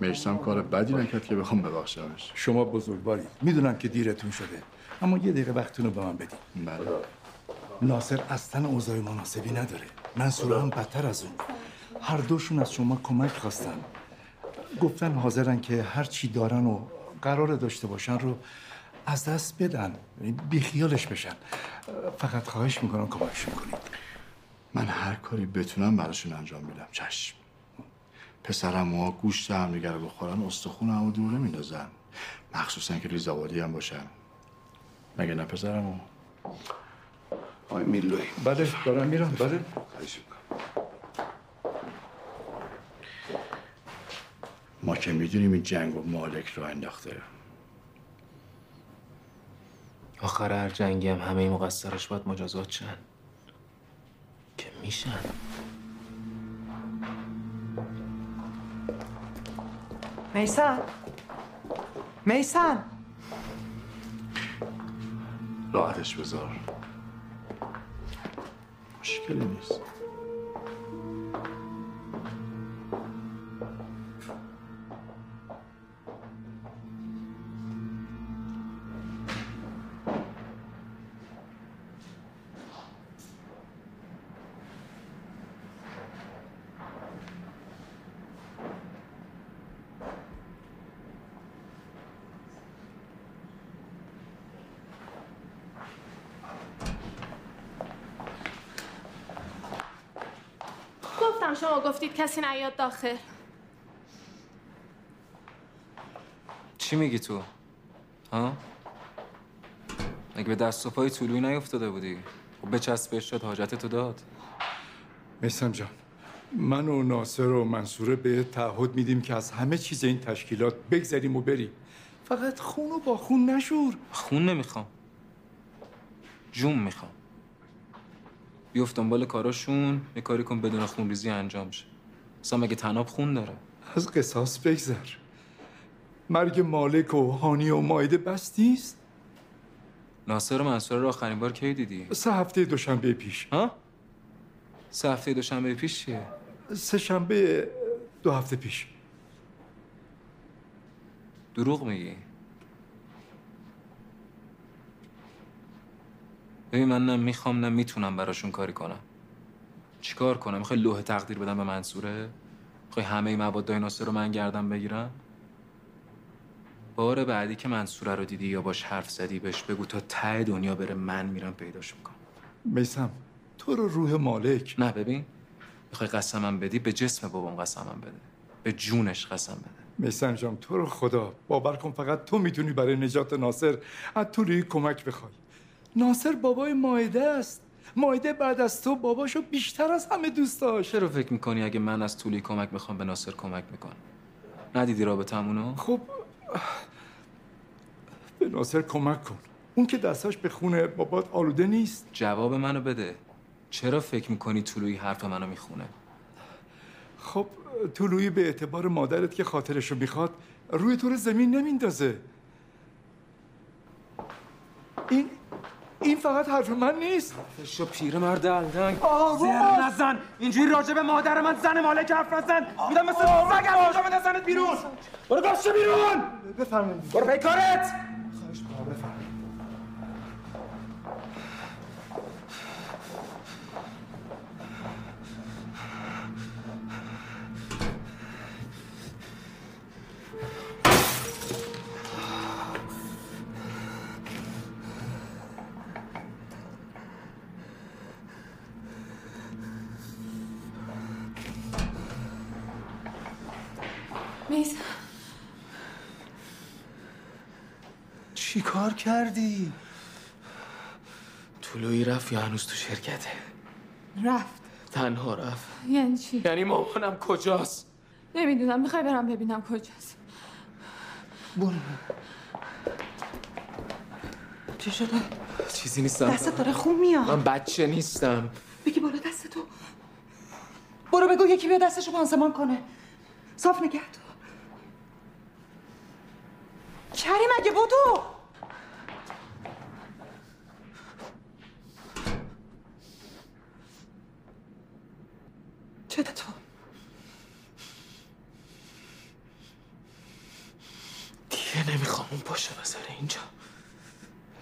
میشتم کار بدی نکرد که بخوام ببخشمش. شما بزرگوارید. میدونم که دیرتون شده. اما یه دقیقه وقتونو به من بدید. بله. ناصر اصلا اوضاع مناسبی نداره. منصور هم بدتر از اون. هر دوشون از شما کمک خواستن. گفتن حاضرن که هر چی دارن و قرار داشته باشن رو از دست بدن، بی خیالش بشن. فقط خواهش میکنم کمکشون کنید. من هر کاری بتونم براشون انجام میدم. چشم. پسرموها گوشت هم دیگه رو بخورن، استخون هم دور نمیندازن، مخصوصا که ریزآبادی هم باشن. مگه نه پسرمو؟ آی میلوی. بله دارم میرم. بله خواهش میکنم. ما که میدونیم این جنگ و مالک رو انداخته. آخر هر جنگی هم همه مقصرش باید مجازات شن که میشن. میسان، میسان، راحتش بذار، مشکلی نیست. شما گفتید کسی نیاد داخل. چی میگی تو؟ ها؟ اگه به دست و پای طلوعی نیفتاده بودی خب بچسبش شد، حاجت تو داد. میثم جان، من و ناصر و منصوره به تعهد میدیم که از همه چیز این تشکیلات بگذریم و بریم. فقط خونو با خون نشور. خون نمیخوام، جون میخوام. بیفت دنبال کاراشون، یه کاری کن بدون خونریزی انجام شه. اصلا مگه تناب خون داره؟ از قصاص بگذر. مرگ مالک و هانی و مائده بس نیست؟ ناصر و منصوره رو آخرین بار کی دیدی؟ 3 هفته دوشنبه پیش. ها؟ 3 هفته دوشنبه پیش چیه؟ 3 شنبه 2 هفته پیش. دروغ میگی؟ ببین من نه میخوام نه میتونم براشون کاری کنم. چیکار کنم؟ میخوای لوح تقدیر بدم به منصوره؟ میخوای همه مبادای ناصر رو من گردن بگیرم؟ بار بعدی که منصوره رو دیدی یا باش حرف زدی بهش بگو تا ته دنیا بره، من میرم پیداش میکنم. میثم تو رو روح مالک نه. ببین میخوای قسمم بدی، به جسم بابام قسمم بده، به جونش قسم بده. میثم جان تو رو خدا باور کن فقط تو میتونی برای نجات ناصر از طلوعی کمک بخوای. ناصر بابای مائده است. مائده بعد از تو باباشو بیشتر از همه دوست داشت. چرا فکر میکنی اگه من از طلوعی کمک میخوام به ناصر کمک میکنم؟ ندیدی رابطه‌مونو؟ خب به ناصر کمک کن، اون که دستاش به خون بابات آلوده نیست. جواب منو بده، چرا فکر میکنی طلوعی حرف منو میخونه؟ خب طلوعی به اعتبار مادرت که خاطرشو میخواد روی تو رو زمین نمیندازه. این فقط حرف من نیست. شو پیر مرد الدنگ. زر نزن. اینجوری راجع به مادر من زن مالک حرف نزن. میدم مثل سگم اینجا بندازنت بیرون. برو باشه بیرون. بفرمایید. برو پی کارت. خواهش می‌کنم بفرمایید. چی کار کردی؟ طلوعی رفت یا هنوز تو شرکته؟ رفت. تنها رفت؟ یعنی چی؟ یعنی مامانم کجاست؟ نمیدونم، میخوای برم ببینم کجاست. بون چی شده؟ چیزی نیستم. دستت داره خون میاد. من بچه نیستم. بگی بالا دستتو. برو بگو یکی بیا دستشو پانسمان کنه. صاف نگه تو. کریم اگه بودو بده تو. دیگه نمیخوام اون باشه بذاره اینجا.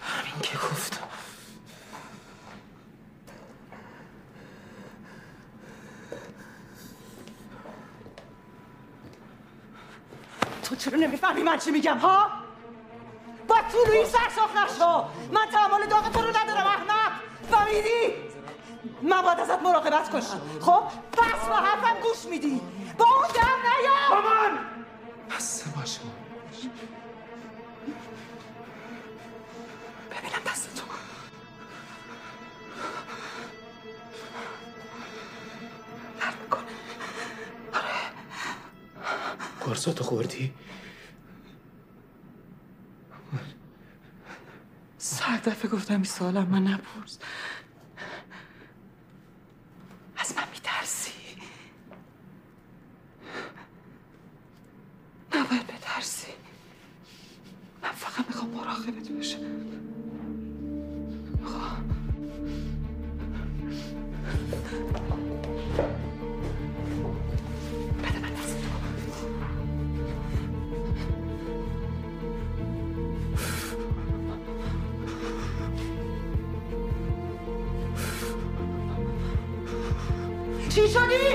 همین که گفتم. تو چرا نمیفهمی من چی میگم ها؟ با طلوعی سرساخت نشو. من تحمل داغ تو رو ندارم احمق. فهمیدی؟ من باید ازت مراقبت کنم. خب پس به حرفم گوش میدی. با اون دم نیا. مامان بسته باشه. ببینم دست تو. درد میکنه. آره. قرصاتو خوردی؟ صد دفعه گفتم این سوال من نپرس. از من میترسی؟ نباید بترسی. من فقط میخوام مراقبت باشم. بده من دست تو. چی شدی؟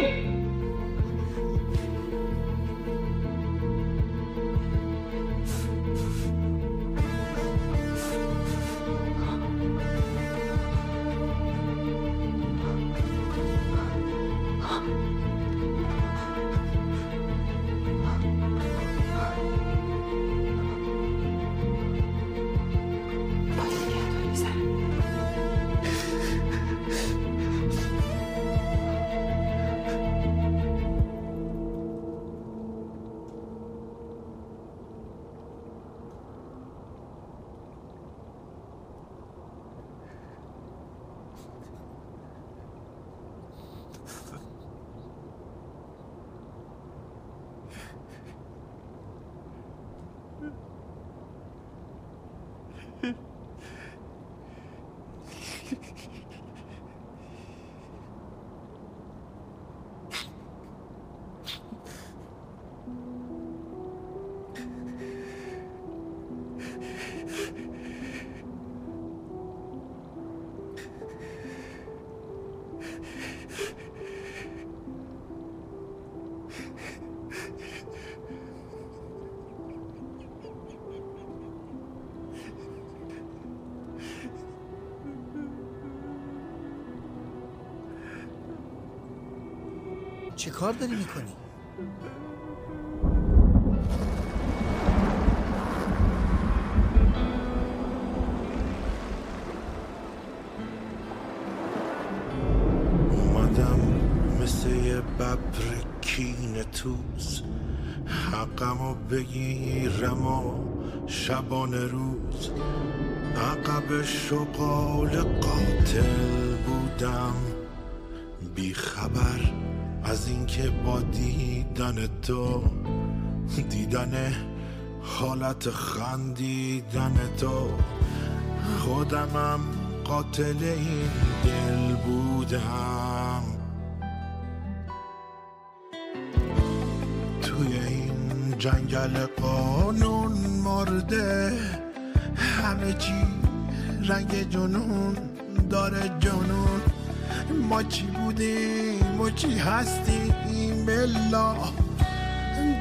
چی کار داری میکنی؟ اومدم مثل یه ببر کینه توز، حقمو بگیرم و شبانه روز عقب شغال قاتل بودم، بی خبر از اینکه با دیدن تو، دیدن حالت خندیدن تو، خودمم قاتل این دل بودم. توی این جنگل قانون مرده همه چی، رنگ جنون داره جنون. ما چی بودیم و چی هستیم بلا،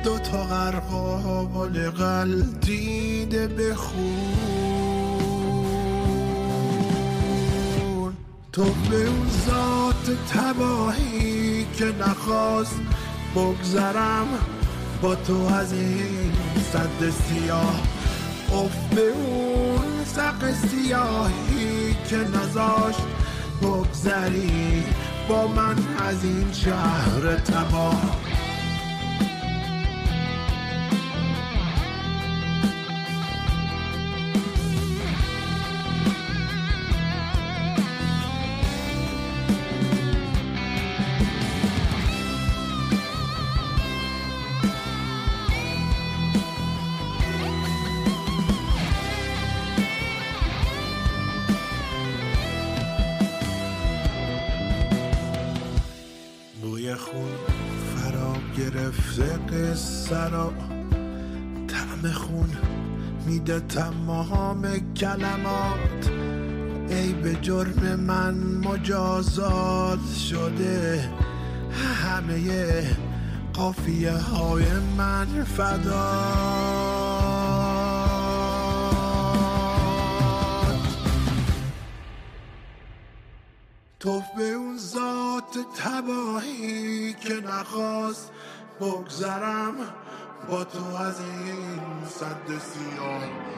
دوتا قرقابل قلدیده به خون. تو به اون ذات تباهی که نخواست بگذرم با تو از این سد سیاه، اف به اون سق سیاهی که نذاشت بگذری با من از این شهر تباه. خون فرا گرفته قصه را، طعم خون میده تمام کلمات. ای به جرم من مجازات شده همه قافیه های من فدات. توف به اون ذات تباهی که نخواست بگذرم با تو از این سد سیاه.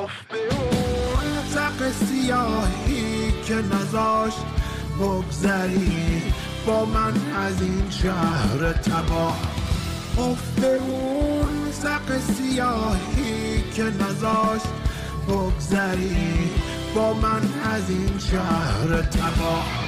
اف به اون تق سیاهی که نزاشت بگذری با من از این شهر تباه. اف به اون تق سیاهی که نزاشت بگذری با من از این شهر تباه.